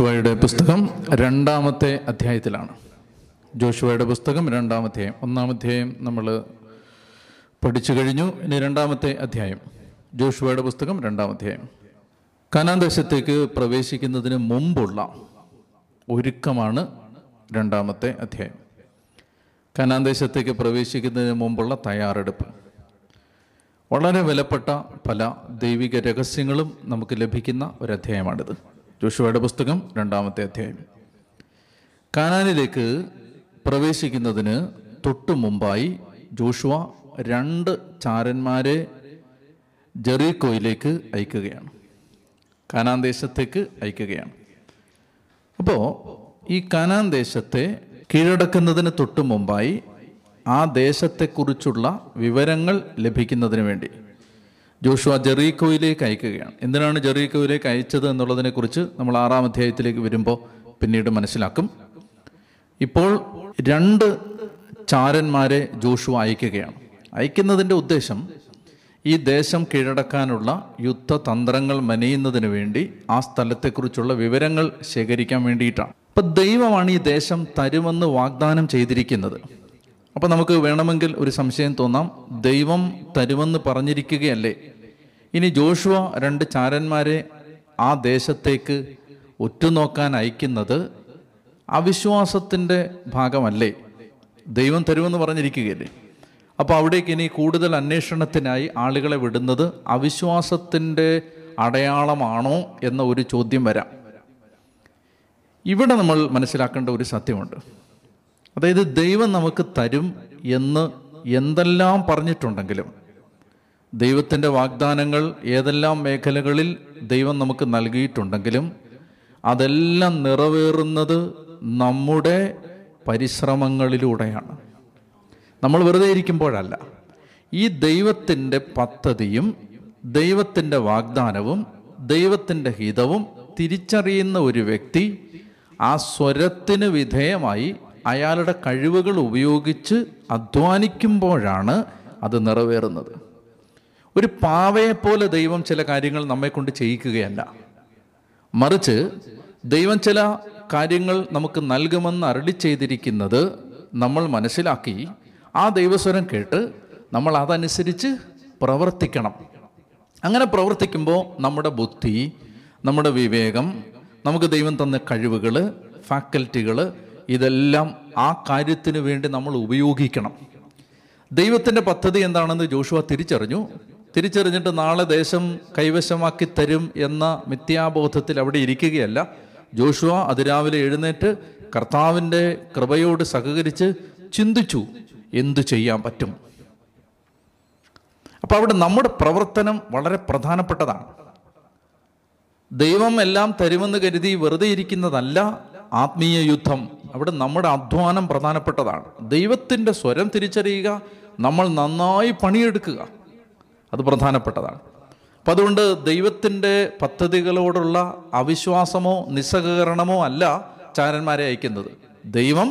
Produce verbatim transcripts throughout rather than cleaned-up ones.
ജോഷുവയുടെ പുസ്തകം രണ്ടാമത്തെ അധ്യായത്തിലാണ്. ജോഷുവയുടെ പുസ്തകം രണ്ടാമത്തെ ഒന്നാമധ്യായം നമ്മൾ പഠിച്ചു കഴിഞ്ഞു. ഇനി രണ്ടാമത്തെ അധ്യായം, ജോഷുവയുടെ പുസ്തകം രണ്ടാമധ്യായം. കനാൻ ദേശത്തേക്ക് പ്രവേശിക്കുന്നതിന് മുമ്പുള്ള ഒരുക്കമാണ് രണ്ടാമത്തെ അധ്യായം. കനാൻ ദേശത്തേക്ക് പ്രവേശിക്കുന്നതിന് മുമ്പുള്ള തയ്യാറെടുപ്പ്. വളരെ വിലപ്പെട്ട പല ദൈവിക രഹസ്യങ്ങളും നമുക്ക് ലഭിക്കുന്ന ഒരു അധ്യായമാണിത്, ജോഷുവയുടെ പുസ്തകം രണ്ടാമത്തെ അധ്യായം. കാനാനിലേക്ക് പ്രവേശിക്കുന്നതിന് തൊട്ടു മുമ്പായി ജോഷുവ രണ്ട് ചാരന്മാരെ ജെറിക്കോയിലേക്ക് അയക്കുകയാണ്, കാനാൻ ദേശത്തേക്ക് അയക്കുകയാണ്. അപ്പോൾ ഈ കാനാൻ ദേശത്തെ കീഴടക്കുന്നതിന് തൊട്ടു മുമ്പായി ആ ദേശത്തെക്കുറിച്ചുള്ള വിവരങ്ങൾ ലഭിക്കുന്നതിന് വേണ്ടി ജോഷുവ ജെറിക്കോയിലേക്ക് അയക്കുകയാണ്. എന്തിനാണ് ജെറിക്കോയിലേക്ക് അയച്ചത് എന്നുള്ളതിനെക്കുറിച്ച് നമ്മൾ ആറാം അധ്യായത്തിലേക്ക് വരുമ്പോൾ പിന്നീട് മനസ്സിലാക്കും. ഇപ്പോൾ രണ്ട് ചാരന്മാരെ ജോഷുവ അയക്കുകയാണ്. അയക്കുന്നതിൻ്റെ ഉദ്ദേശം ഈ ദേശം കീഴടക്കാനുള്ള യുദ്ധതന്ത്രങ്ങൾ മെനയുന്നതിന് വേണ്ടി ആ സ്ഥലത്തെക്കുറിച്ചുള്ള വിവരങ്ങൾ ശേഖരിക്കാൻ വേണ്ടിയിട്ടാണ്. അപ്പം ദൈവമാണ് ഈ ദേശം തരുമെന്ന് വാഗ്ദാനം ചെയ്തിരിക്കുന്നത്. അപ്പോൾ നമുക്ക് വേണമെങ്കിൽ ഒരു സംശയം തോന്നാം, ദൈവം തരുമെന്ന് പറഞ്ഞിരിക്കുകയല്ലേ, ഇനി ജോഷുവ രണ്ട് ചാരന്മാരെ ആ ദേശത്തേക്ക് ഒറ്റുനോക്കാൻ അയക്കുന്നത് അവിശ്വാസത്തിൻ്റെ ഭാഗമല്ലേ, ദൈവം തരുമെന്ന് പറഞ്ഞിരിക്കുകയല്ലേ. അപ്പോൾ അവിടേക്ക് ഇനി കൂടുതൽ അന്വേഷണത്തിനായി ആളുകളെ വിടുന്നത് അവിശ്വാസത്തിൻ്റെ അടയാളമാണോ എന്ന ഒരു ചോദ്യം വരാം. ഇവിടെ നമ്മൾ മനസ്സിലാക്കേണ്ട ഒരു സത്യമുണ്ട്. അതായത് ദൈവം നമുക്ക് തരും എന്ന് എന്തെല്ലാം പറഞ്ഞിട്ടുണ്ടെങ്കിലും, ദൈവത്തിൻ്റെ വാഗ്ദാനങ്ങൾ ഏതെല്ലാം മേഖലകളിൽ ദൈവം നമുക്ക് നൽകിയിട്ടുണ്ടെങ്കിലും, അതെല്ലാം നിറവേറുന്നത് നമ്മുടെ പരിശ്രമങ്ങളിലൂടെയാണ്, നമ്മൾ വെറുതെ ഇരിക്കുമ്പോഴല്ല. ഈ ദൈവത്തിൻ്റെ പദ്ധതിയും ദൈവത്തിൻ്റെ വാഗ്ദാനവും ദൈവത്തിൻ്റെ ഹിതവും തിരിച്ചറിയുന്ന ഒരു വ്യക്തി ആ സ്വരത്തിന് വിധേയമായി അയാളുടെ കഴിവുകൾ ഉപയോഗിച്ച് അധ്വാനിക്കുമ്പോഴാണ് അത് നിറവേറുന്നത്. ഒരു പാവയെപ്പോലെ ദൈവം ചില കാര്യങ്ങൾ നമ്മെക്കൊണ്ട് ചെയ്യിക്കുകയല്ല, മറിച്ച് ദൈവം ചില കാര്യങ്ങൾ നമുക്ക് നൽകുമെന്ന് അരുളി ചെയ്തിരിക്കുന്നത് നമ്മൾ മനസ്സിലാക്കി ആ ദൈവസ്വരം കേട്ട് നമ്മൾ അതനുസരിച്ച് പ്രവർത്തിക്കണം. അങ്ങനെ പ്രവർത്തിക്കുമ്പോൾ നമ്മുടെ ബുദ്ധി, നമ്മുടെ വിവേകം, നമുക്ക് ദൈവം തന്ന കഴിവുകൾ, ഫാക്കൽറ്റികൾ, ഇതെല്ലാം ആ കാര്യത്തിന് വേണ്ടി നമ്മൾ ഉപയോഗിക്കണം. ദൈവത്തിൻ്റെ പദ്ധതി എന്താണെന്ന് ജോഷുവ തിരിച്ചറിഞ്ഞു. തിരിച്ചറിഞ്ഞിട്ട് നാളെ ദേശം കൈവശമാക്കി തരും എന്ന മിഥ്യാബോധത്തിൽ അവിടെ ഇരിക്കുകയല്ല. ജോഷുവ അതിരാവിലെ എഴുന്നേറ്റ് കർത്താവിൻ്റെ കൃപയോട് സഹകരിച്ച് ചിന്തിച്ചു, എന്തു ചെയ്യാൻ പറ്റും. അപ്പോൾ അവിടെ നമ്മുടെ പ്രവർത്തനം വളരെ പ്രധാനപ്പെട്ടതാണ്. ദൈവം എല്ലാം തരുമെന്ന് കരുതി വെറുതെ ഇരിക്കുന്നതല്ല ആത്മീയ യുദ്ധം. അവിടെ നമ്മുടെ അധ്വാനം പ്രധാനപ്പെട്ടതാണ്. ദൈവത്തിൻ്റെ സ്വരം തിരിച്ചറിയുക, നമ്മൾ നന്നായി പണിയെടുക്കുക, അത് പ്രധാനപ്പെട്ടതാണ്. അപ്പം അതുകൊണ്ട് ദൈവത്തിൻ്റെ പദ്ധതികളോടുള്ള അവിശ്വാസമോ നിസ്സഹകരണമോ അല്ല ചാരന്മാരെ അയക്കുന്നത്. ദൈവം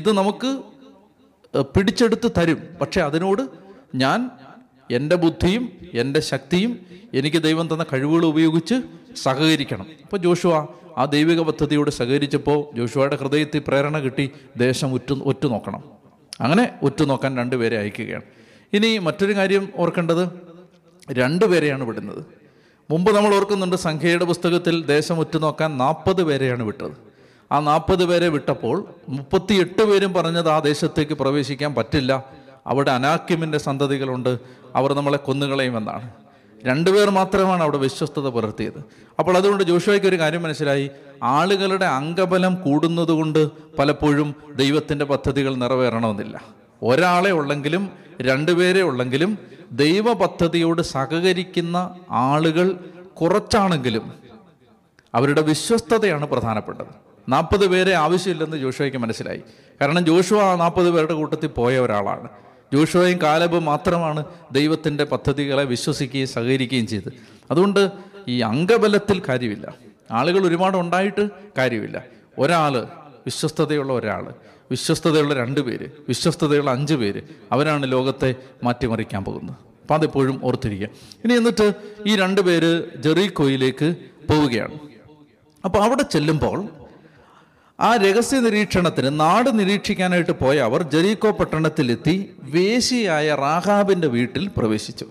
ഇത് നമുക്ക് പിടിച്ചെടുത്ത് തരും, പക്ഷെ അതിനോട് ഞാൻ എൻ്റെ ബുദ്ധിയും എൻ്റെ ശക്തിയും എനിക്ക് ദൈവം തന്ന കഴിവുകൾ ഉപയോഗിച്ച് സഹകരിക്കണം. അപ്പോൾ ജോഷുവ ആ ദൈവിക പദ്ധതിയോട് സഹകരിച്ചപ്പോൾ ജോഷുവയുടെ ഹൃദയത്തിൽ പ്രേരണ കിട്ടി, ദേശം ഒറ്റ ഒറ്റുനോക്കണം. അങ്ങനെ ഒറ്റുനോക്കാൻ രണ്ടുപേരെ അയക്കുകയാണ്. ഇനി മറ്റൊരു കാര്യം ഓർക്കേണ്ടത്, രണ്ടുപേരെയാണ് വിടുന്നത്. മുമ്പ് നമ്മൾ ഓർക്കുന്നുണ്ട്, സംഖ്യയുടെ പുസ്തകത്തിൽ ദേശം ഒറ്റുനോക്കാൻ നാൽപ്പത് പേരെയാണ് വിട്ടത്. ആ നാൽപ്പത് പേരെ വിട്ടപ്പോൾ മുപ്പത്തി എട്ട് പേരും പറഞ്ഞത് ആ ദേശത്തേക്ക് പ്രവേശിക്കാൻ പറ്റില്ല, അവിടെ അനാക്യമിൻ്റെ സന്തതികളുണ്ട്, അവർ നമ്മളെ കൊന്നുകളയുമെന്നാണ്. രണ്ടുപേർ മാത്രമാണ് അവിടെ വിശ്വസ്തത പുലർത്തിയത്. അപ്പോൾ അതുകൊണ്ട് ജോഷുവയ്ക്ക് ഒരു കാര്യം മനസ്സിലായി, ആളുകളുടെ അംഗബലം കൂടുന്നതുകൊണ്ട് പലപ്പോഴും ദൈവത്തിൻ്റെ പദ്ധതികൾ നിറവേറണമെന്നില്ല. ഒരാളെ ഉള്ളെങ്കിലും രണ്ടുപേരെ ഉള്ളെങ്കിലും ദൈവ പദ്ധതിയോട് സഹകരിക്കുന്ന ആളുകൾ കുറച്ചാണെങ്കിലും അവരുടെ വിശ്വസ്തതയാണ് പ്രധാനപ്പെട്ടത്. നാൽപ്പത് പേരെ ആവശ്യമില്ലെന്ന് ജോഷുവയ്ക്ക് മനസ്സിലായി. കാരണം ജോഷുവ ആ നാൽപ്പത് പേരുടെ കൂട്ടത്തിൽ പോയ ഒരാളാണ്. ജോഷുവയും കാലേബും മാത്രമാണ് ദൈവത്തിൻ്റെ പദ്ധതികളെ വിശ്വസിക്കുകയും സഹകരിക്കുകയും ചെയ്ത്. അതുകൊണ്ട് ഈ അംഗബലത്തിൽ കാര്യമില്ല, ആളുകൾ ഒരുപാട് ഉണ്ടായിട്ട് കാര്യമില്ല. ഒരാൾ വിശ്വസ്തതയുള്ള ഒരാൾ, വിശ്വസ്തതയുള്ള രണ്ട് പേര്, വിശ്വസ്തതയുള്ള അഞ്ച് പേര്, അവരാണ് ലോകത്തെ മാറ്റിമറിക്കാൻ പോകുന്നത്. അപ്പം അതെപ്പോഴും ഓർത്തിരിക്കുക. ഇനി എന്നിട്ട് ഈ രണ്ട് പേര് ജെറിക്കോയിലേക്ക് പോവുകയാണ്. അപ്പോൾ അവിടെ ചെല്ലുമ്പോൾ ആ രഹസ്യ നിരീക്ഷണത്തിന് നാട് നിരീക്ഷിക്കാനായിട്ട് പോയ അവർ ജെറിക്കോ പട്ടണത്തിലെത്തി വേശ്യയായ റാഹാബിൻ്റെ വീട്ടിൽ പ്രവേശിച്ചു.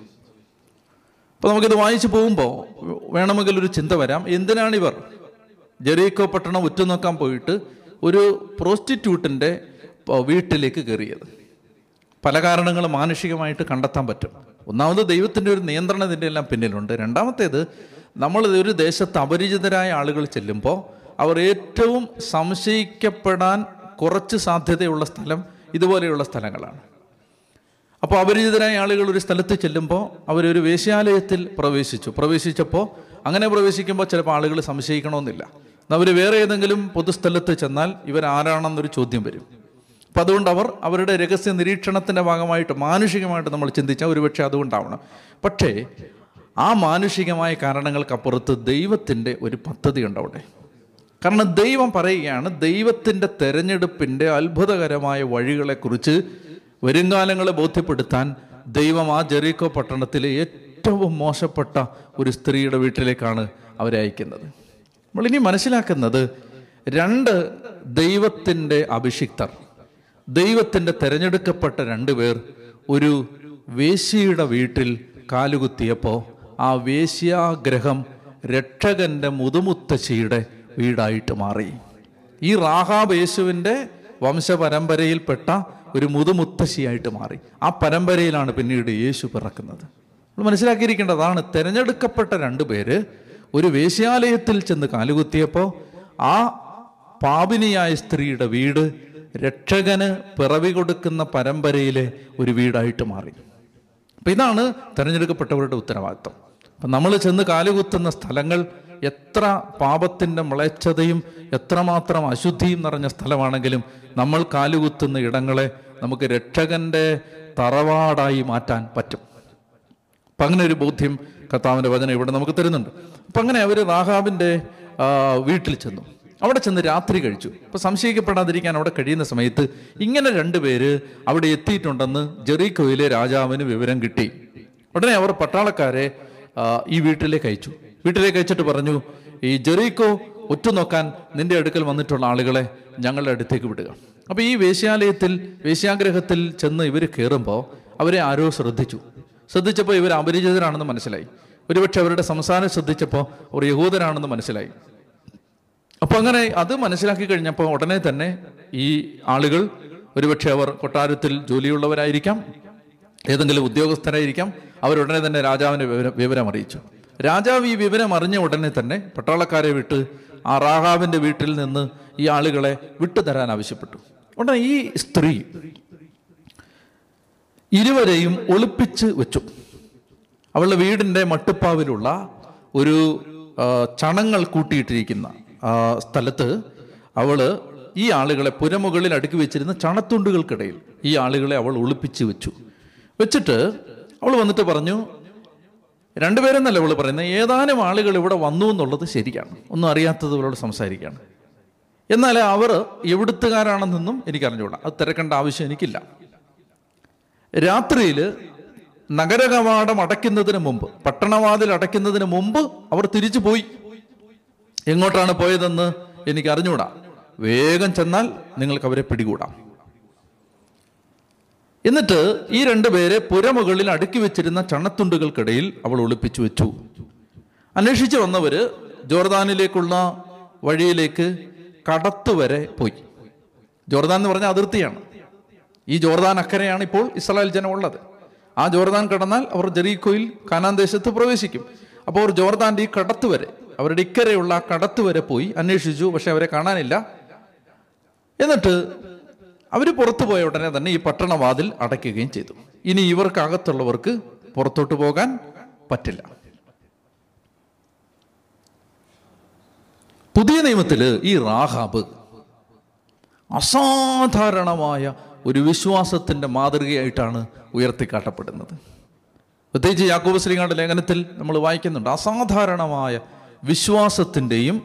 അപ്പോൾ നമുക്കിത് വായിച്ചു പോകുമ്പോൾ വേണമെങ്കിൽ ഒരു ചിന്ത വരാം, എന്തിനാണിവർ ജെറിക്കോ പട്ടണം ഉറ്റുനോക്കാൻ പോയിട്ട് ഒരു പ്രോസ്റ്റിറ്റ്യൂട്ടിൻ്റെ വീട്ടിലേക്ക് കയറിയത്? പല കാരണങ്ങൾ മാനുഷികമായിട്ട് കണ്ടെത്താൻ പറ്റും. ഒന്നാമത് ദൈവത്തിൻ്റെ ഒരു നിയന്ത്രണം ഇതിൻ്റെ എല്ലാം പിന്നിലുണ്ട്. രണ്ടാമത്തേത്, നമ്മൾ ഒരു ദേശത്ത് അപരിചിതരായ ആളുകൾ ചെല്ലുമ്പോൾ അവർ ഏറ്റവും സംശയിക്കപ്പെടാൻ കുറച്ച് സാധ്യതയുള്ള സ്ഥലം ഇതുപോലെയുള്ള സ്ഥലങ്ങളാണ്. അപ്പോൾ അപരിചിതരായ ആളുകൾ ഒരു സ്ഥലത്ത് ചെല്ലുമ്പോൾ അവരൊരു വേശ്യാലയത്തിൽ പ്രവേശിച്ചു. പ്രവേശിച്ചപ്പോൾ അങ്ങനെ പ്രവേശിക്കുമ്പോൾ ചിലപ്പോൾ ആളുകൾ സംശയിക്കണമെന്നില്ല. അവർ വേറെ ഏതെങ്കിലും പൊതുസ്ഥലത്ത് ചെന്നാൽ ഇവരാരാണെന്നൊരു ചോദ്യം വരും. അപ്പം അതുകൊണ്ട് അവർ അവരുടെ രഹസ്യ നിരീക്ഷണത്തിൻ്റെ ഭാഗമായിട്ട് മാനുഷികമായിട്ട് നമ്മൾ ചിന്തിച്ചാൽ ഒരുപക്ഷെ അതുകൊണ്ടാവണം. പക്ഷേ ആ മാനുഷികമായ കാരണങ്ങൾക്കപ്പുറത്ത് ദൈവത്തിൻ്റെ ഒരു പദ്ധതി ഉണ്ട് അവിടെ. കാരണം ദൈവം പറയുകയാണ്, ദൈവത്തിൻ്റെ തെരഞ്ഞെടുപ്പിൻ്റെ അത്ഭുതകരമായ വഴികളെക്കുറിച്ച് വരുംകാലങ്ങളെ ബോധ്യപ്പെടുത്താൻ ദൈവം ആ ജെറിക്കോ പട്ടണത്തിലെ ഏറ്റവും മോശപ്പെട്ട ഒരു സ്ത്രീയുടെ വീട്ടിലേക്കാണ് അവരെ അയക്കുന്നത്. നമ്മളിനി മനസ്സിലാക്കുന്നത്, രണ്ട് ദൈവത്തിൻ്റെ അഭിഷിക്തർ, ദൈവത്തിൻ്റെ തിരഞ്ഞെടുക്കപ്പെട്ട രണ്ടു പേർ ഒരു വേശ്യയുടെ വീട്ടിൽ കാലുകുത്തിയപ്പോൾ ആ വേശ്യാഗ്രഹം രക്ഷകൻ്റെ മുതുമുത്തശ്ശിയുടെ വീടായിട്ട് മാറി. ഈ റാഹാബ് യേശുവിൻ്റെ വംശപരമ്പരയിൽപ്പെട്ട ഒരു മുതുമുത്തശ്ശിയായിട്ട് മാറി. ആ പരമ്പരയിലാണ് പിന്നീട് യേശു പിറക്കുന്നത്. നമ്മൾ മനസ്സിലാക്കിയിരിക്കേണ്ടതാണ്, തിരഞ്ഞെടുക്കപ്പെട്ട രണ്ടു പേര് ഒരു വേശ്യാലയത്തിൽ ചെന്ന് കാലുകുത്തിയപ്പോൾ ആ പാപിനിയായ സ്ത്രീയുടെ വീട് രക്ഷകന് പിറവി കൊടുക്കുന്ന പരമ്പരയിലെ ഒരു വീടായിട്ട് മാറി. അപ്പം ഇതാണ് തിരഞ്ഞെടുക്കപ്പെട്ടവരുടെ ഉത്തരവാദിത്വം. അപ്പം നമ്മൾ ചെന്ന് കാലുകുത്തുന്ന സ്ഥലങ്ങൾ എത്ര പാപത്തിൻ്റെ മ്ലേച്ഛതയും എത്രമാത്രം അശുദ്ധിയും നിറഞ്ഞ സ്ഥലമാണെങ്കിലും നമ്മൾ കാലുകുത്തുന്ന ഇടങ്ങളെ നമുക്ക് രക്ഷകൻ്റെ തറവാടായി മാറ്റാൻ പറ്റും. അപ്പം അങ്ങനെ ഒരു ബോധ്യം കർത്താവിൻ്റെ വചനം ഇവിടെ നമുക്ക് തരുന്നുണ്ട്. അപ്പം അങ്ങനെ അവർ റാഹാബിൻ്റെ വീട്ടിൽ ചെന്നു. അവിടെ ചെന്ന് രാത്രി കഴിച്ചു. അപ്പോൾ സംശയിക്കപ്പെടാതിരിക്കാൻ അവിടെ കഴിയുന്ന സമയത്ത് ഇങ്ങനെ രണ്ടുപേര് അവിടെ എത്തിയിട്ടുണ്ടെന്ന് ജെറിക്കോയിലെ രാജാവിന് വിവരം കിട്ടി. ഉടനെ അവർ പട്ടാളക്കാരെ ഈ വീട്ടിലേക്ക് അയച്ചു. വീട്ടിലേക്ക് അയച്ചിട്ട് പറഞ്ഞു, ഈ ജെറിക്കോ ഒറ്റുനോക്കാൻ നിന്റെ അടുക്കൽ വന്നിട്ടുള്ള ആളുകളെ ഞങ്ങളുടെ അടുത്തേക്ക് വിടുക. അപ്പോൾ ഈ വേശ്യാലയത്തിൽ വേശ്യാഗ്രഹത്തിൽ ചെന്ന് ഇവർ കയറുമ്പോൾ അവരെ ആരോ ശ്രദ്ധിച്ചു. ശ്രദ്ധിച്ചപ്പോൾ ഇവർ അപരിചിതരാണെന്ന് മനസ്സിലായി. ഒരുപക്ഷെ അവരുടെ സംസാരം ശ്രദ്ധിച്ചപ്പോൾ അവർ യഹൂദരാണെന്ന് മനസ്സിലായി. അപ്പോൾ അങ്ങനെ അത് മനസ്സിലാക്കി കഴിഞ്ഞപ്പോൾ ഉടനെ തന്നെ ഈ ആളുകൾ, ഒരുപക്ഷെ അവർ കൊട്ടാരത്തിൽ ജോലിയുള്ളവരായിരിക്കാം, ഏതെങ്കിലും ഉദ്യോഗസ്ഥരായിരിക്കാം, അവരുടനെ തന്നെ രാജാവിനെ വിവരം വിവരം അറിയിച്ചു. രാജാവ് ഈ വിവരം അറിഞ്ഞ ഉടനെ തന്നെ പട്ടാളക്കാരെ വിട്ട് ആ റാഹാബിൻ്റെ വീട്ടിൽ നിന്ന് ഈ ആളുകളെ വിട്ടു തരാൻ ആവശ്യപ്പെട്ടു. ഉടനെ ഈ സ്ത്രീ ഇരുവരെയും ഒളിപ്പിച്ച് വെച്ചു. അവളുടെ വീടിൻ്റെ മട്ടുപ്പാവിലുള്ള ഒരു ചണങ്ങൾ കൂട്ടിയിട്ടിരിക്കുന്ന സ്ഥലത്ത് അവള് ഈ ആളുകളെ പുരമുകളിൽ അടുക്കി വെച്ചിരുന്ന ചണത്തുണ്ടുകൾക്കിടയിൽ ഈ ആളുകളെ അവൾ ഒളിപ്പിച്ച് വെച്ചു. വെച്ചിട്ട് അവൾ വന്നിട്ട് പറഞ്ഞു, രണ്ടുപേരെന്നല്ല അവൾ പറയുന്നത്, ഏതാനും ആളുകൾ ഇവിടെ വന്നു എന്നുള്ളത് ശരിയാണ്, ഒന്നും അറിയാത്തത് അവളോട് സംസാരിക്കുകയാണ്. എന്നാൽ അവർ എവിടുത്തുകാരാണെന്നൊന്നും എനിക്കറിഞ്ഞുകൂടാ, അത് തിരക്കേണ്ട ആവശ്യം എനിക്കില്ല. രാത്രിയിൽ നഗരകവാടം അടയ്ക്കുന്നതിന് മുമ്പ്, പട്ടണവാതിൽ അടയ്ക്കുന്നതിന് മുമ്പ് അവർ തിരിച്ചു പോയി. എങ്ങോട്ടാണ് പോയതെന്ന് എനിക്ക് അറിഞ്ഞുകൂടാ, വേഗം ചെന്നാൽ നിങ്ങൾക്ക് അവരെ പിടികൂടാം. എന്നിട്ട് ഈ രണ്ടുപേരെ പുരമുകളിൽ അടുക്കി വെച്ചിരുന്ന ചണത്തുണ്ടുകൾക്കിടയിൽ അവൾ ഒളിപ്പിച്ചു വെച്ചു. അന്വേഷിച്ചു വന്നവർ ജോർദാനിലേക്കുള്ള വഴിയിലേക്ക് കടത്ത് വരെ പോയി. ജോർദാൻ എന്ന് പറഞ്ഞാൽ അതിർത്തിയാണ്. ഈ ജോർദാൻ അക്കരെയാണ് ഇപ്പോൾ ഇസ്രായേൽ ജനമുള്ളത്. ആ ജോർദാൻ കടന്നാൽ അവർ ജെറിക്കോയിൽ കാനാൻ ദേശത്ത് പ്രവേശിക്കും. അപ്പോൾ അവർ ജോർദാൻ്റെ ഈ കടത്ത് വരെ, അവരുടെ ഇക്കരെയുള്ള ആ കടത്ത് വരെ പോയി അന്വേഷിച്ചു. പക്ഷെ അവരെ കാണാനില്ല. എന്നിട്ട് അവർ പുറത്തു പോയ ഉടനെ തന്നെ ഈ പട്ടണവാതിൽ അടയ്ക്കുകയും ചെയ്തു. ഇനി ഇവർക്കകത്തുള്ളവർക്ക് പുറത്തോട്ട് പോകാൻ പറ്റില്ല. പുതിയ നിയമത്തിൽ ഈ റാഹാബ് അസാധാരണമായ ഒരു വിശ്വാസത്തിൻ്റെ മാതൃകയായിട്ടാണ് ഉയർത്തിക്കാട്ടപ്പെടുന്നത്. പ്രത്യേകിച്ച് യാക്കോബ് ശ്രീകാണ്ട ലേഖനത്തിൽ നമ്മൾ വായിക്കുന്നുണ്ട്, അസാധാരണമായ വിശ്വാസത്തിൻ്റെയും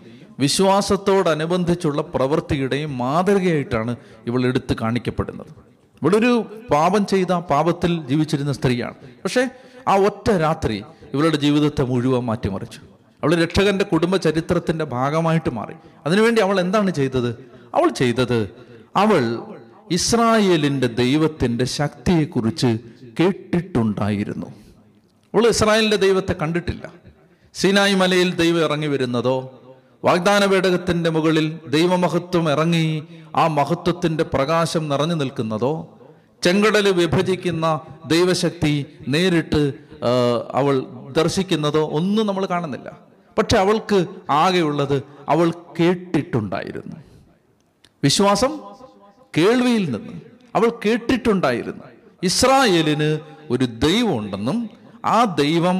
വിശ്വാസത്തോടനുബന്ധിച്ചുള്ള പ്രവൃത്തിയുടെയും മാതൃകയായിട്ടാണ് ഇവൾ എടുത്ത് കാണിക്കപ്പെടുന്നത്. ഇവളൊരു പാപം ചെയ്ത, പാപത്തിൽ ജീവിച്ചിരുന്ന സ്ത്രീയാണ്. പക്ഷേ ആ ഒറ്റ രാത്രി ഇവളുടെ ജീവിതത്തെ മുഴുവൻ മാറ്റിമറിച്ചു. അവൾ രക്ഷകന്റെ കുടുംബ ചരിത്രത്തിന്റെ ഭാഗമായിട്ട് മാറി. അതിനുവേണ്ടി അവൾ എന്താണ് ചെയ്തത്? അവൾ ചെയ്തത് അവൾ ഇസ്രായേലിൻ്റെ ദൈവത്തിൻ്റെ ശക്തിയെക്കുറിച്ച് കേട്ടിട്ടുണ്ടായിരുന്നു. അവൾ ഇസ്രായേലിൻ്റെ ദൈവത്തെ കണ്ടിട്ടില്ല. സീനായി മലയിൽ ദൈവം ഇറങ്ങി വരുന്നതോ വാഗ്ദാന പേടകത്തിൻ്റെ മുകളിൽ ദൈവമഹത്വം ഇറങ്ങി ആ മഹത്വത്തിൻ്റെ പ്രകാശം നിറഞ്ഞു നിൽക്കുന്നതോ ചെങ്കടൽ വിഭജിക്കുന്ന ദൈവശക്തി നേരിട്ട് അവൾ ദർശിക്കുന്നതോ ഒന്നും നമ്മൾ കാണുന്നില്ല. പക്ഷെ അവൾക്ക് ആകെയുള്ളത് അവൾ കേട്ടിട്ടുണ്ടായിരുന്നു. വിശ്വാസം കേൾവിയിൽ നിന്ന്. അവൾ കേട്ടിട്ടുണ്ടായിരുന്നു ഇസ്രായേലിന് ഒരു ദൈവമുണ്ടെന്നും ആ ദൈവം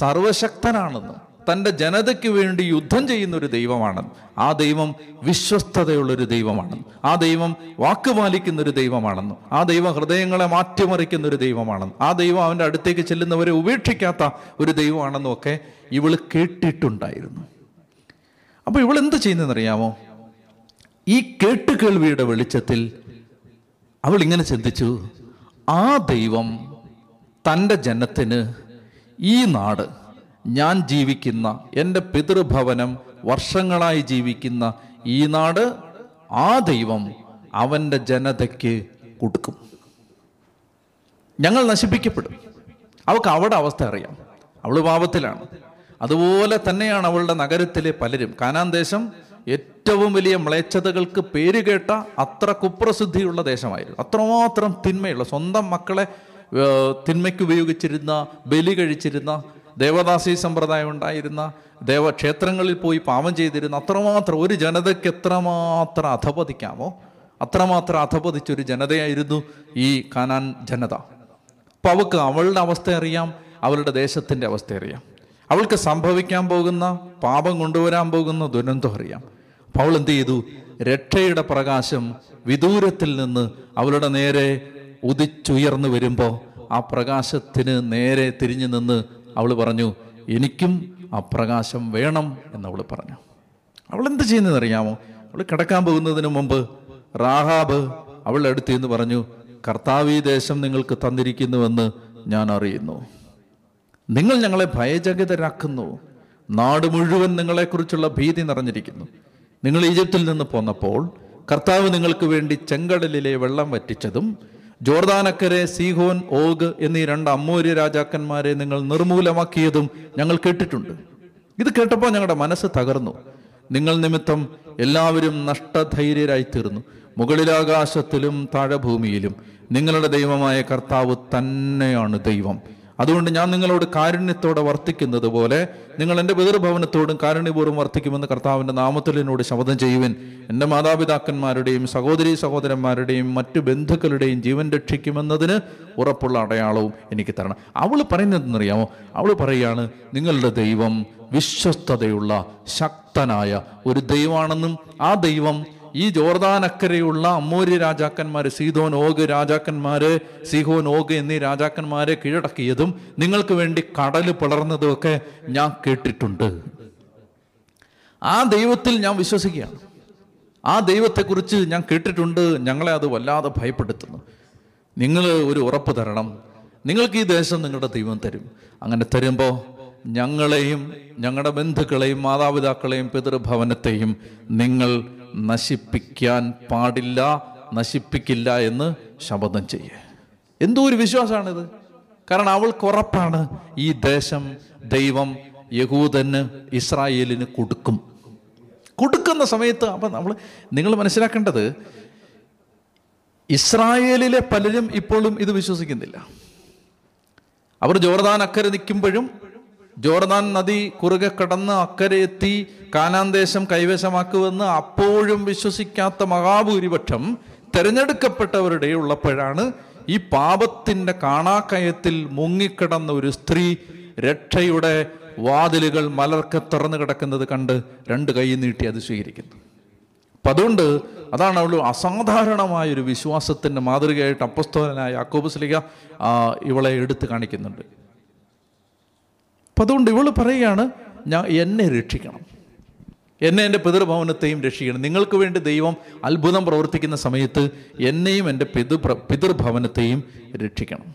സർവശക്തനാണെന്നും തൻ്റെ ജനതയ്ക്ക് വേണ്ടി യുദ്ധം ചെയ്യുന്നൊരു ദൈവമാണെന്നും ആ ദൈവം വിശ്വസ്തതയുള്ളൊരു ദൈവമാണെന്നും ആ ദൈവം വാക്കുപാലിക്കുന്നൊരു ദൈവമാണെന്നും ആ ദൈവം ഹൃദയങ്ങളെ മാറ്റിമറിക്കുന്നൊരു ദൈവമാണെന്നും ആ ദൈവം അവൻ്റെ അടുത്തേക്ക് ചെല്ലുന്നവരെ ഉപേക്ഷിക്കാത്ത ഒരു ദൈവമാണെന്നും ഒക്കെ ഇവൾ കേട്ടിട്ടുണ്ടായിരുന്നു. അപ്പോൾ ഇവൾ എന്ത് ചെയ്യുന്നതെന്നറിയാമോ? ഈ കേട്ട് കേൾവിയുടെ വെളിച്ചത്തിൽ അവൾ ഇങ്ങനെ ചിന്തിച്ചു, ആ ദൈവം തൻ്റെ ജനത്തിന് ഈ നാട്, ഞാൻ ജീവിക്കുന്ന എൻ്റെ പിതൃഭവനം വർഷങ്ങളായി ജീവിക്കുന്ന ഈ നാട് ആ ദൈവം അവൻ്റെ ജനതയ്ക്ക് കൊടുക്കും. ഞങ്ങൾ നശിപ്പിക്കപ്പെടും. അവൾക്ക് അവളുടെ അവസ്ഥ അറിയാം. അവൾ പാപത്തിലാണ്. അതുപോലെ തന്നെയാണ് അവളുടെ നഗരത്തിലെ പലരും. കാനാൻ ദേശം ഏറ്റവും വലിയ മ്ലേച്ഛതകൾക്ക് പേരുകേട്ട അത്ര കുപ്രസിദ്ധിയുള്ള ദേശമായിരുന്നു. അത്രമാത്രം തിന്മയുള്ള, സ്വന്തം മക്കളെ തിന്മയ്ക്ക് ഉപയോഗിച്ചിരുന്ന, ബലി കഴിച്ചിരുന്ന, ദേവദാസി സമ്പ്രദായം ഉണ്ടായിരുന്ന, ദേവക്ഷേത്രങ്ങളിൽ പോയി പാപം ചെയ്തിരുന്ന, അത്രമാത്രം ഒരു ജനതയ്ക്ക് എത്രമാത്രം അധപതിക്കാമോ അത്രമാത്രം അധപതിച്ചൊരു ജനതയായിരുന്നു ഈ കാനാൻ ജനത. അപ്പോൾ അവൾക്ക് അവളുടെ അവസ്ഥ അറിയാം, അവളുടെ ദേശത്തിൻ്റെ അവസ്ഥ അറിയാം, അവൾക്ക് സംഭവിക്കാൻ പോകുന്ന പാപം കൊണ്ടുവരാൻ പോകുന്ന ദുരന്തം അറിയാം. അപ്പോൾ അവൾ എന്ത് ചെയ്തു? രക്ഷയുടെ പ്രകാശം വിദൂരത്തിൽ നിന്ന് അവളുടെ നേരെ ഉദിച്ചുയർന്നു വരുമ്പോൾ ആ പ്രകാശത്തിന് നേരെ തിരിഞ്ഞു നിന്ന് അവൾ പറഞ്ഞു, എനിക്കും ആ പ്രകാശം വേണം എന്നവൾ പറഞ്ഞു. അവളെന്ത് ചെയ്യുന്നതെന്നറിയാമോ? അവൾ കിടക്കാൻ പോകുന്നതിന് മുമ്പ് റാഹാബ് അവളുടെ അടുത്ത് എന്ന് പറഞ്ഞു, കർത്താവ് ഈ ദേശം നിങ്ങൾക്ക് തന്നിരിക്കുന്നുവെന്ന് ഞാൻ അറിയുന്നു. നിങ്ങൾ ഞങ്ങളെ ഭയചകിതരാക്കുന്നു. നാട് മുഴുവൻ നിങ്ങളെക്കുറിച്ചുള്ള ഭീതി നിറഞ്ഞിരിക്കുന്നു. നിങ്ങൾ ഈജിപ്തിൽ നിന്ന് പോന്നപ്പോൾ കർത്താവ് നിങ്ങൾക്ക് വേണ്ടി ചെങ്കടലിലെ വെള്ളം വറ്റിച്ചതും ജോർദാനക്കരെ സീഹോൻ, ഓഗ് എന്നീ രണ്ട് അമ്മൂര്യ രാജാക്കന്മാരെ നിങ്ങൾ നിർമൂലമാക്കിയതും ഞങ്ങൾ കേട്ടിട്ടുണ്ട്. ഇത് കേട്ടപ്പോൾ ഞങ്ങളുടെ മനസ്സ് തകർന്നു. നിങ്ങൾ നിമിത്തം എല്ലാവരും നഷ്ടധൈര്യരായി തീർന്നു. മുകളിലാകാശത്തിലും താഴെഭൂമിയിലും നിങ്ങളുടെ ദൈവമായ കർത്താവ് തന്നെയാണ് ദൈവം. അതുകൊണ്ട് ഞാൻ നിങ്ങളോട് കാരുണ്യത്തോടെ വർത്തിക്കുന്നത് പോലെ നിങ്ങൾ എൻ്റെ പിതൃഭവനത്തോടും കാരുണ്യപൂർവ്വം വർത്തിക്കുമെന്ന് കർത്താവിൻ്റെ നാമത്തിൽ എന്നോട് ശപഥം ചെയ്യുവിൻ. എൻ്റെ മാതാപിതാക്കന്മാരുടെയും സഹോദരീ സഹോദരന്മാരുടെയും മറ്റു ബന്ധുക്കളുടെയും ജീവൻ രക്ഷിക്കുമെന്നതിന് ഉറപ്പുള്ള അടയാളവും എനിക്ക് തരണം. അവൾ പറയുന്നതെന്നറിയാമോ? അവൾ പറയുകയാണ്, നിങ്ങളുടെ ദൈവം വിശ്വസ്തതയുള്ള ശക്തനായ ഒരു ദൈവമാണെന്നും ആ ദൈവം ഈ ജോർദാനക്കരയുള്ള അമോര്യ രാജാക്കന്മാർ, സീദോൻ ഓഗ് രാജാക്കന്മാര്, സീഹോൻ ഓഗ് എന്നീ രാജാക്കന്മാരെ കീഴടക്കിയതും നിങ്ങൾക്ക് വേണ്ടി കടൽ പിളർന്നതും ഒക്കെ ഞാൻ കേട്ടിട്ടുണ്ട്. ആ ദൈവത്തിൽ ഞാൻ വിശ്വസിക്കുകയാണ്. ആ ദൈവത്തെക്കുറിച്ച് ഞാൻ കേട്ടിട്ടുണ്ട്. ഞങ്ങളെ അത് വല്ലാതെ ഭയപ്പെടുത്തുന്നു. നിങ്ങൾ ഒരു ഉറപ്പ് തരണം. നിങ്ങൾക്ക് ഈ ദേശം നിങ്ങളുടെ ദൈവം തരും. അങ്ങനെ തരുമ്പോൾ ഞങ്ങളെയും ഞങ്ങളുടെ ബന്ധുക്കളെയും മാതാപിതാക്കളെയും പിതൃഭവനത്തെയും നിങ്ങൾ നശിപ്പിക്കാൻ പാടില്ല, നശിപ്പിക്കില്ല എന്ന് ശപഥം ചെയ്യേ. എന്തോ ഒരു വിശ്വാസമാണിത്. കാരണം അവൾക്ക് ഉറപ്പാണ് ഈ ദേശം ദൈവം യഹൂദന്, ഇസ്രായേലിന് കൊടുക്കും. കൊടുക്കുന്ന സമയത്ത് അപ്പം നമ്മൾ നിങ്ങൾ മനസ്സിലാക്കേണ്ടത്, ഇസ്രായേലിലെ പലരും ഇപ്പോഴും ഇത് വിശ്വസിക്കുന്നില്ല. അവർ ജോർദാൻ അക്കരെ നിൽക്കുമ്പോഴും, ജോർദാൻ നദി കുറുകെ കടന്ന് അക്കരെ എത്തി കാനാൻ ദേശം കൈവശമാക്കുമെന്ന് അപ്പോഴും വിശ്വസിക്കാത്ത മഹാഭൂരിപക്ഷം തെരഞ്ഞെടുക്കപ്പെട്ടവരുടെ ഉള്ളപ്പോഴാണ് ഈ പാപത്തിൻ്റെ കാണാക്കയത്തിൽ മുങ്ങിക്കിടന്ന ഒരു സ്ത്രീ രക്ഷയുടെ വാതിലുകൾ മലർക്കെ തുറന്നു കിടക്കുന്നത് കണ്ട് രണ്ട് കൈ നീട്ടി അത് സ്വീകരിക്കുന്നു. അപ്പം അതുകൊണ്ട് അതാണ് അവൾ അസാധാരണമായൊരു വിശ്വാസത്തിൻ്റെ മാതൃകയായിട്ട് അപ്പസ്തോലനായ യാക്കോബ് ശ്ലീഹ ഇവളെ എടുത്തു കാണിക്കുന്നുണ്ട്. അപ്പം അതുകൊണ്ട് ഇവൾ പറയുകയാണ്, ഞാൻ എന്നെ രക്ഷിക്കണം, എന്നെ എൻ്റെ പിതൃഭവനത്തെയും രക്ഷിക്കണം. നിങ്ങൾക്ക് വേണ്ടി ദൈവം അത്ഭുതം പ്രവർത്തിക്കുന്ന സമയത്ത് എന്നെയും എൻ്റെ പിതൃ പിതൃഭവനത്തെയും രക്ഷിക്കണം.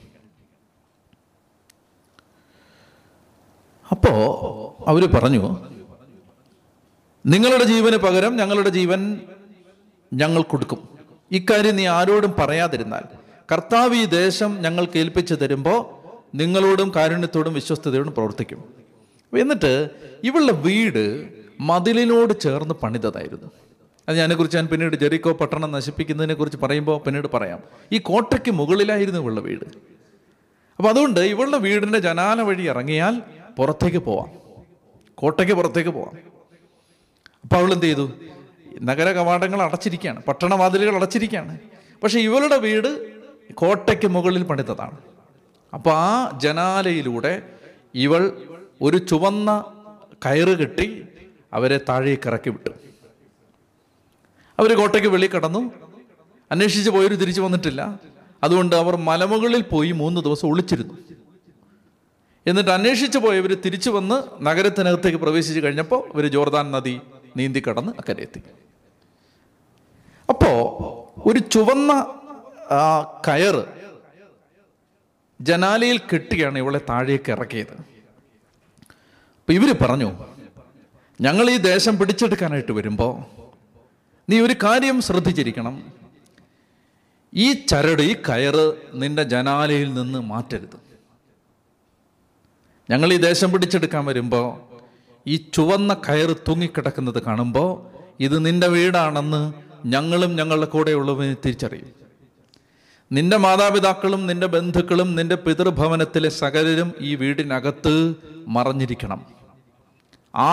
അപ്പോൾ അവർ പറഞ്ഞു, നിങ്ങളുടെ ജീവന് പകരം ഞങ്ങളുടെ ജീവൻ ഞങ്ങൾ കൊടുക്കും. ഇക്കാര്യം നീ ആരോടും പറയാതിരുന്നാൽ കർത്താവ് ഈ ദേശം ഞങ്ങൾക്ക് ഏൽപ്പിച്ചു തരുമ്പോൾ നിങ്ങളോടും കാരുണ്യത്തോടും വിശ്വസ്തയോടും പ്രവർത്തിക്കും. എന്നിട്ട് ഇവളുടെ വീട് മതിലിനോട് ചേർന്ന് പണിതതായിരുന്നു. അത് ഞാനെക്കുറിച്ച് ഞാൻ പിന്നീട് ജെറിക്കോ പട്ടണം നശിപ്പിക്കുന്നതിനെ കുറിച്ച് പറയുമ്പോൾ പിന്നീട് പറയാം. ഈ കോട്ടയ്ക്ക് മുകളിലായിരുന്നു ഇവളുടെ വീട്. അപ്പം അതുകൊണ്ട് ഇവളുടെ വീടിൻ്റെ ജനാല വഴി ഇറങ്ങിയാൽ പുറത്തേക്ക് പോവാം, കോട്ടയ്ക്ക് പുറത്തേക്ക് പോവാം. അപ്പം അവളെന്ത് ചെയ്തു? നഗര കവാടങ്ങൾ അടച്ചിരിക്കുകയാണ്, പട്ടണവാതിലുകൾ അടച്ചിരിക്കുകയാണ്. പക്ഷേ ഇവളുടെ വീട് കോട്ടയ്ക്ക് മുകളിൽ പണിതതാണ്. അപ്പോൾ ആ ജനാലയിലൂടെ ഇവൾ ഒരു ചുവന്ന കയറ് കെട്ടി അവരെ താഴേക്ക് ഇറക്കി വിട്ടു. അവർ കോട്ടയ്ക്ക് വെളിയിൽ കടന്നു. അന്വേഷിച്ച് പോയവർ തിരിച്ചു വന്നിട്ടില്ല. അതുകൊണ്ട് അവർ മലമുകളിൽ പോയി മൂന്ന് ദിവസം ഒളിച്ചിരുന്നു. എന്നിട്ട് അന്വേഷിച്ച് പോയവർ തിരിച്ചു വന്ന് നഗരത്തിനകത്തേക്ക് പ്രവേശിച്ചു കഴിഞ്ഞപ്പോൾ ഇവർ ജോർദാൻ നദി നീന്തി കടന്ന് അക്കരയെത്തി. അപ്പോൾ ഒരു ചുവന്ന കയറ് ജനാലയിൽ കെട്ടിയാണ് ഇവളെ താഴേക്ക് ഇറക്കിയത്. അപ്പം ഇവർ പറഞ്ഞു, ഞങ്ങൾ ഈ ദേശം പിടിച്ചെടുക്കാനായിട്ട് വരുമ്പോൾ നീ ഒരു കാര്യം ശ്രദ്ധിച്ചിരിക്കണം, ഈ ചരട്, ഈ കയറ് നിന്റെ ജനാലയിൽ നിന്ന് മാറ്റരുത്. ഞങ്ങൾ ഈ ദേശം പിടിച്ചെടുക്കാൻ വരുമ്പോൾ ഈ ചുവന്ന കയറ് തൂങ്ങിക്കിടക്കുന്നത് കാണുമ്പോൾ ഇത് നിന്റെ വീടാണെന്ന് ഞങ്ങളും ഞങ്ങളുടെ കൂടെയുള്ളവരും തിരിച്ചറിയും. നിന്റെ മാതാപിതാക്കളും നിന്റെ ബന്ധുക്കളും നിന്റെ പിതൃഭവനത്തിലെ സകലരും ഈ വീടിനകത്ത് മറഞ്ഞിരിക്കണം.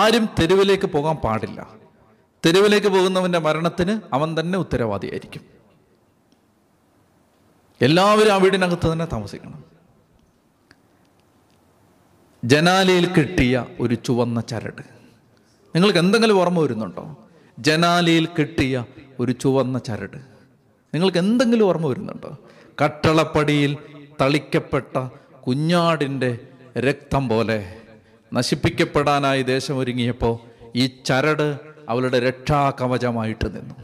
ആരും തെരുവിലേക്ക് പോകാൻ പാടില്ല. തെരുവിലേക്ക് പോകുന്നവൻ്റെ മരണത്തിന് അവൻ തന്നെ ഉത്തരവാദിയായിരിക്കും. എല്ലാവരും ആ വീടിനകത്ത് തന്നെ താമസിക്കണം. ജനാലയിൽ കെട്ടിയ ഒരു ചുവന്ന ചരട്, നിങ്ങൾക്ക് എന്തെങ്കിലും ഓർമ്മ വരുന്നുണ്ടോ? ജനാലയിൽ കെട്ടിയ ഒരു ചുവന്ന ചരട് നിങ്ങൾക്ക് എന്തെങ്കിലും ഓർമ്മ വരുന്നുണ്ടോ? കട്ടളപ്പടിയിൽ തളിക്കപ്പെട്ട കുഞ്ഞാടിൻ്റെ രക്തം പോലെ നശിപ്പിക്കപ്പെടാനായി ദേശം ഒരുങ്ങിയപ്പോൾ ഈ ചരട് അവളുടെ രക്ഷാകവചമായിട്ട് നിന്നു.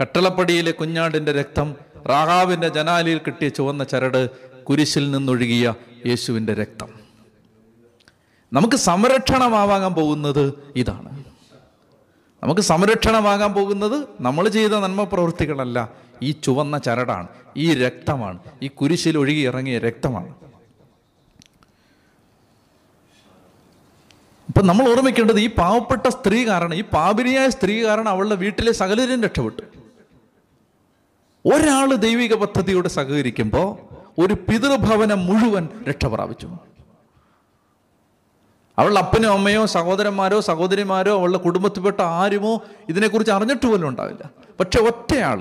കട്ടളപ്പടിയിലെ കുഞ്ഞാടിൻ്റെ രക്തം, റാഹാബിൻ്റെ ജനാലയിൽ കിട്ടിയ ചുവന്ന ചരട്, കുരിശിൽ നിന്നൊഴുകിയ യേശുവിൻ്റെ രക്തം. നമുക്ക് സംരക്ഷണമാവാൻ പോകുന്നത് ഇതാണ്. നമുക്ക് സംരക്ഷണമാകാൻ പോകുന്നത് നമ്മൾ ചെയ്ത നന്മ പ്രവൃത്തികളല്ല, ഈ ചുവന്ന ചരടാണ്, ഈ രക്തമാണ്, ഈ കുരിശിൽ ഒഴുകി ഇറങ്ങിയ രക്തമാണ്. അപ്പം നമ്മൾ ഓർമ്മിക്കേണ്ടത്, ഈ പാവപ്പെട്ട സ്ത്രീ കാരണം, ഈ പാപിനിയായ സ്ത്രീ കാരണം അവളുടെ വീട്ടിലെ സകലരും രക്ഷപ്പെട്ടു. ഒരാൾ ദൈവിക പദ്ധതിയോട് സഹകരിക്കുമ്പോൾ ഒരു പിതൃഭവനം മുഴുവൻ രക്ഷ പ്രാപിച്ചു. അവളുടെ അപ്പനോ അമ്മയോ സഹോദരന്മാരോ സഹോദരിമാരോ അവളുടെ കുടുംബത്തിൽപ്പെട്ട ആരുമോ ഇതിനെക്കുറിച്ച് അറിഞ്ഞിട്ട് പോലും ഉണ്ടാവില്ല. പക്ഷെ ഒറ്റയാൾ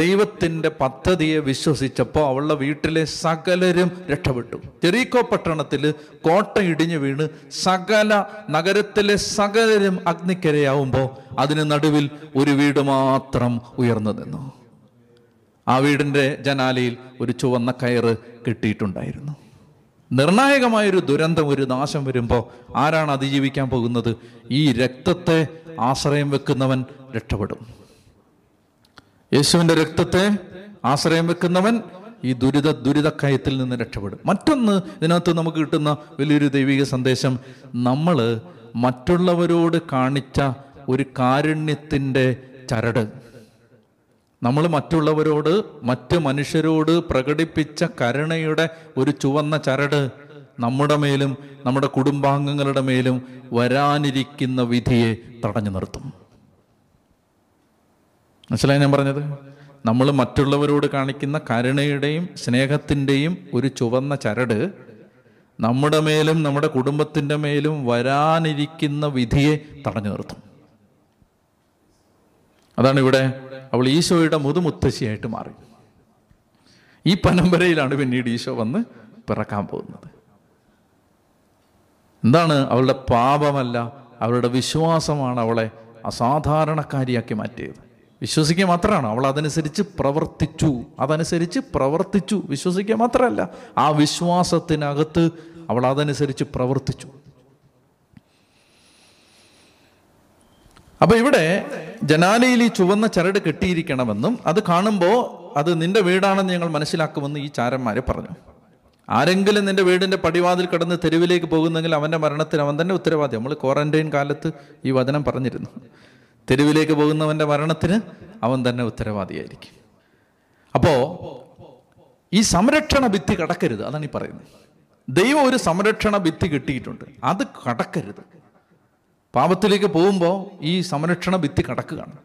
ദൈവത്തിൻ്റെ പദ്ധതിയെ വിശ്വസിച്ചപ്പോൾ അവളുടെ വീട്ടിലെ സകലരും രക്ഷപ്പെട്ടു. ജെറിക്കോ പട്ടണത്തിൽ കോട്ട ഇടിഞ്ഞു വീണ് സകല നഗരത്തിലെ സകലരും അഗ്നിക്കരയാവുമ്പോൾ അതിന് നടുവിൽ ഒരു വീട് മാത്രം ഉയർന്നു നിന്നു. ആ വീടിൻ്റെ ജനാലയിൽ ഒരു ചുവന്ന കയറ് കെട്ടിയിട്ടുണ്ടായിരുന്നു. നിർണായകമായൊരു ദുരന്തം, ഒരു നാശം വരുമ്പോൾ ആരാണ് അതിജീവിക്കാൻ പോകുന്നത്? ഈ രക്തത്തെ ആശ്രയം വെക്കുന്നവൻ രക്ഷപ്പെടും. യേശുവിൻ്റെ രക്തത്തെ ആശ്രയം വെക്കുന്നവൻ ഈ ദുരിത ദുരിതക്കയത്തിൽ നിന്ന് രക്ഷപ്പെടും. മറ്റൊന്ന് ഇതിനകത്ത് നമുക്ക് കിട്ടുന്ന വലിയൊരു ദൈവിക സന്ദേശം, നമ്മൾ മറ്റുള്ളവരോട് കാണിച്ച ഒരു കാരുണ്യത്തിൻ്റെ ചരട്, നമ്മൾ മറ്റുള്ളവരോട് മറ്റ് മനുഷ്യരോട് പ്രകടിപ്പിച്ച കരുണയുടെ ഒരു ചുവന്ന ചരട് നമ്മുടെ മേലും നമ്മുടെ കുടുംബാംഗങ്ങളുടെ മേലും വരാനിരിക്കുന്ന വിധിയെ തടഞ്ഞു നിർത്തും. മനസ്സിലായി ഞാൻ പറഞ്ഞത്? നമ്മൾ മറ്റുള്ളവരോട് കാണിക്കുന്ന കരുണയുടെയും സ്നേഹത്തിൻ്റെയും ഒരു ചുവന്ന ചരട് നമ്മുടെ മേലും നമ്മുടെ കുടുംബത്തിൻ്റെ മേലും വരാനിരിക്കുന്ന വിധിയെ തടഞ്ഞു നിർത്തും. അതാണ് ഇവിടെ അവൾ ഈശോയുടെ മുതുമുത്തശ്ശിയായിട്ട് മാറി. ഈ പരമ്പരയിലാണ് പിന്നീട് ഈശോ വന്ന് പിറക്കാൻ പോകുന്നത്. എന്താണ്? അവളുടെ പാപമല്ല, അവളുടെ വിശ്വാസമാണ് അവളെ അസാധാരണക്കാരിയാക്കി മാറ്റിയത്. വിശ്വസിക്കുക മാത്രമാണ്, അവൾ അതനുസരിച്ച് പ്രവർത്തിച്ചു. അതനുസരിച്ച് പ്രവർത്തിച്ചു വിശ്വസിക്കുക മാത്രമല്ല, ആ വിശ്വാസത്തിനകത്ത് അവൾ അതനുസരിച്ച് പ്രവർത്തിച്ചു. അപ്പോൾ ഇവിടെ ജനാലയിൽ ഈ ചുവന്ന ചരട് കെട്ടിയിരിക്കണമെന്നും അത് കാണുമ്പോൾ അത് നിന്റെ വീടാണെന്ന് ഞങ്ങൾ മനസ്സിലാക്കുമെന്ന് ഈ ചാരന്മാർ പറഞ്ഞു. ആരെങ്കിലും നിൻ്റെ വീടിൻ്റെ പടിവാതിൽ കടന്ന് തെരുവിലേക്ക് പോകുന്നെങ്കിൽ അവൻ്റെ മരണത്തിന് അവൻ തന്നെ ഉത്തരവാദി. നമ്മൾ ക്വാറന്റൈൻ കാലത്ത് ഈ വചനം പറഞ്ഞിരുന്നു, തെരുവിലേക്ക് പോകുന്നവൻ്റെ മരണത്തിന് അവൻ തന്നെ ഉത്തരവാദിയായിരിക്കും. അപ്പോൾ ഈ സംരക്ഷണ ഭിത്തി കടക്കരുത്, അതാണ് ഈ പറയുന്നത്. ദൈവം ഒരു സംരക്ഷണ ഭിത്തി കിട്ടിയിട്ടുണ്ട്, അത് കടക്കരുത്. പാപത്തിലേക്ക് പോകുമ്പോൾ ഈ സംരക്ഷണ ഭിത്തി കടക്കുകയാണ്.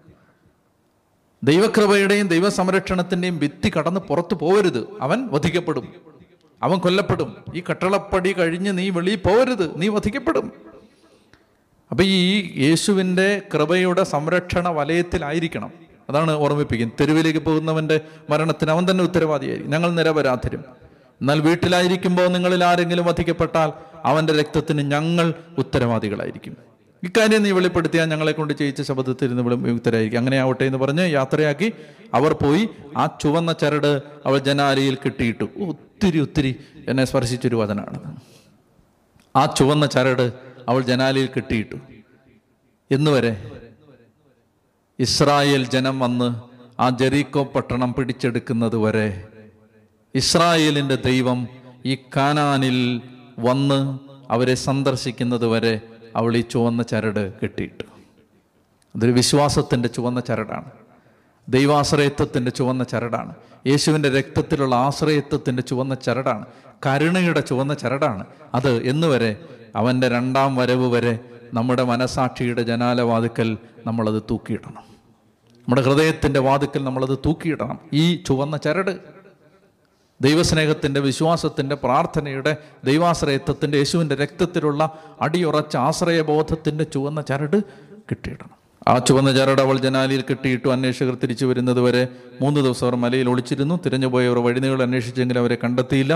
ദൈവകൃപയുടെയും ദൈവസംരക്ഷണത്തിൻ്റെയും ഭിത്തി കടന്ന് പുറത്തു പോകരുത്. അവൻ വധിക്കപ്പെടും, അവൻ കൊല്ലപ്പെടും. ഈ കട്ടളപ്പടി കഴിഞ്ഞ് നീ വെളിയിൽ പോകരുത്, നീ വധിക്കപ്പെടും. അപ്പം ഈ യേശുവിൻ്റെ കൃപയുടെ സംരക്ഷണ വലയത്തിലായിരിക്കണം, അതാണ് ഓർമ്മിപ്പിക്കുന്നത്. തെരുവിലേക്ക് പോകുന്നവൻ്റെ മരണത്തിന് അവൻ തന്നെ ഉത്തരവാദിയായിരിക്കും. ഞങ്ങൾ നിരപരാധരും, എന്നാൽ വീട്ടിലായിരിക്കുമ്പോൾ നിങ്ങളിൽ ആരെങ്കിലും വധിക്കപ്പെട്ടാൽ അവൻ്റെ രക്തത്തിന് ഞങ്ങൾ ഉത്തരവാദികളായിരിക്കും. ഇക്കാര്യം നീ വെളിപ്പെടുത്തിയാൽ ഞങ്ങളെ കൊണ്ട് ചെയ്യിച്ച ശബ്ദത്തിൽ നിന്നും യുക്തരായിരിക്കും. അങ്ങനെ ആവട്ടെ എന്ന് പറഞ്ഞ് യാത്രയാക്കി അവർ പോയി. ആ ചുവന്ന ചരട് അവൾ ജനാലയിൽ കെട്ടിയിട്ടു. ഒത്തിരി ഒത്തിരി എന്നെ സ്പർശിച്ചൊരു വചനമാണ്. ആ ചുവന്ന ചരട് അവൾ ജനാലയിൽ കെട്ടിയിട്ടു. എന്നുവരെ ഇസ്രായേൽ ജനം വന്ന് ആ ജെറീക്കോ പട്ടണം പിടിച്ചെടുക്കുന്നത് വരെ ഇസ്രായേലിൻ്റെ ദൈവം ഈ കാനാനിൽ വന്ന് അവരെ സന്ദർശിക്കുന്നത് വരെ അവൾ ഈ ചുവന്ന ചരട് കെട്ടിയിട്ടു. അതൊരു വിശ്വാസത്തിൻ്റെ ചുവന്ന ചരടാണ്, ദൈവാശ്രയത്വത്തിൻ്റെ ചുവന്ന ചരടാണ്, യേശുവിൻ്റെ രക്തത്തിലുള്ള ആശ്രയത്വത്തിൻ്റെ ചുവന്ന ചരടാണ്, കരുണയുടെ ചുവന്ന ചരടാണ്. അത് എന്നുവരെ അവൻ്റെ രണ്ടാം വരവ് വരെ നമ്മുടെ മനസാക്ഷിയുടെ ജനാലവാതുക്കൽ നമ്മളത് തൂക്കിയിടണം, നമ്മുടെ ഹൃദയത്തിൻ്റെ വാതുക്കൽ നമ്മളത് തൂക്കിയിടണം. ഈ ചുവന്ന ചരട് ദൈവസ്നേഹത്തിൻ്റെ, വിശ്വാസത്തിൻ്റെ, പ്രാർത്ഥനയുടെ, ദൈവാശ്രയത്വത്തിൻ്റെ, യേശുവിൻ്റെ രക്തത്തിലുള്ള അടിയുറച്ച ആശ്രയബോധത്തിൻ്റെ ചുവന്ന ചരട് കെട്ടിയിടണം. ആ ചുവന്ന ചരട് അവൾ ജനാലിയിൽ കെട്ടിയിട്ടു. അന്വേഷകർ തിരിച്ചു വരുന്നത് വരെ മൂന്ന് ദിവസം അവർ മലയിൽ ഒളിച്ചിരുന്നു. തിരഞ്ഞുപോയവർ വഴിനീളം അന്വേഷിച്ചെങ്കിലും അവരെ കണ്ടെത്തിയില്ല.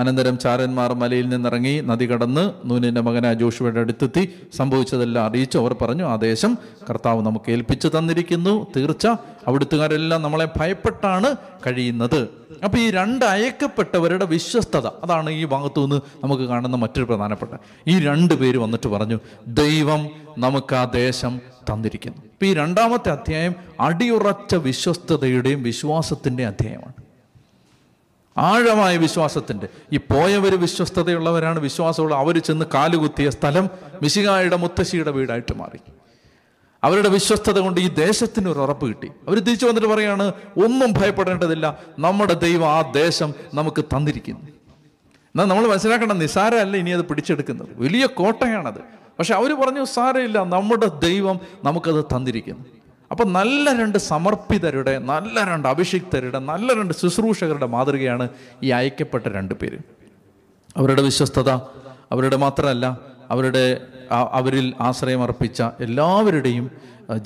അനന്തരം ചാരന്മാർ മലയിൽ നിന്നിറങ്ങി നദി കടന്ന് നൂനിൻ്റെ മകനായ ജോഷുവയുടെ അടുത്തെത്തി സംഭവിച്ചതെല്ലാം അറിയിച്ചു. അവർ പറഞ്ഞു, ആ ദേശം കർത്താവ് നമുക്ക് ഏൽപ്പിച്ചു തന്നിരിക്കുന്നു, തീർച്ച അവിടുത്തുകാരെല്ലാം നമ്മളെ ഭയപ്പെട്ടാണ് കഴിയുന്നത്. അപ്പോൾ ഈ രണ്ട് അയക്കപ്പെട്ടവരുടെ വിശ്വസ്തത, അതാണ് ഈ ഭാഗത്തു നിന്ന് നമുക്ക് കാണുന്ന മറ്റൊരു പ്രധാനപ്പെട്ട. ഈ രണ്ട് പേര് വന്നിട്ട് പറഞ്ഞു, ദൈവം നമുക്ക് ആ ദേശം തന്നിരിക്കുന്നു. അപ്പോൾ ഈ രണ്ടാമത്തെ അധ്യായം അടിയുറച്ച വിശ്വസ്തതയുടെയും വിശ്വാസത്തിൻ്റെയും അധ്യായമാണ്, ആഴമായ വിശ്വാസത്തിൻ്റെ. ഈ പോയവർ വിശ്വസ്തതയുള്ളവരാണ്, വിശ്വാസമുള്ള. അവർ ചെന്ന് കാലുകുത്തിയ സ്ഥലം മിശിഹായുടെ മുത്തശ്ശിയുടെ വീടായിട്ട് മാറി. അവരുടെ വിശ്വസ്തത കൊണ്ട് ഈ ദേശത്തിന് ഒരു ഉറപ്പ് കിട്ടി. അവർ തിരിച്ചു വന്നിട്ട് പറയാണ്, ഒന്നും ഭയപ്പെടേണ്ടതില്ല, നമ്മുടെ ദൈവം ആ ദേശം നമുക്ക് തന്നിരിക്കുന്നു. എന്നാൽ നമ്മൾ മനസ്സിലാക്കേണ്ട, നിസാരമല്ല ഇനി അത് പിടിച്ചെടുക്കുന്നത്, വലിയ കോട്ടയാണത്. പക്ഷെ അവർ പറഞ്ഞു, സാരമില്ല, നമ്മുടെ ദൈവം നമുക്കത് തന്നിരിക്കുന്നു. അപ്പം നല്ല രണ്ട് സമർപ്പിതരുടെ, നല്ല രണ്ട് അഭിഷിക്തരുടെ, നല്ല രണ്ട് ശുശ്രൂഷകരുടെ മാതൃകയാണ് ഈ അയക്കപ്പെട്ട രണ്ട് പേര്. അവരുടെ വിശ്വസ്തത, അവരുടെ മാത്രമല്ല അവരുടെ അവരിൽ ആശ്രയം അർപ്പിച്ച എല്ലാവരുടെയും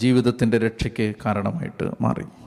ജീവിതത്തിൻ്റെ രക്ഷയ്ക്ക് കാരണമായിട്ട് മാറി.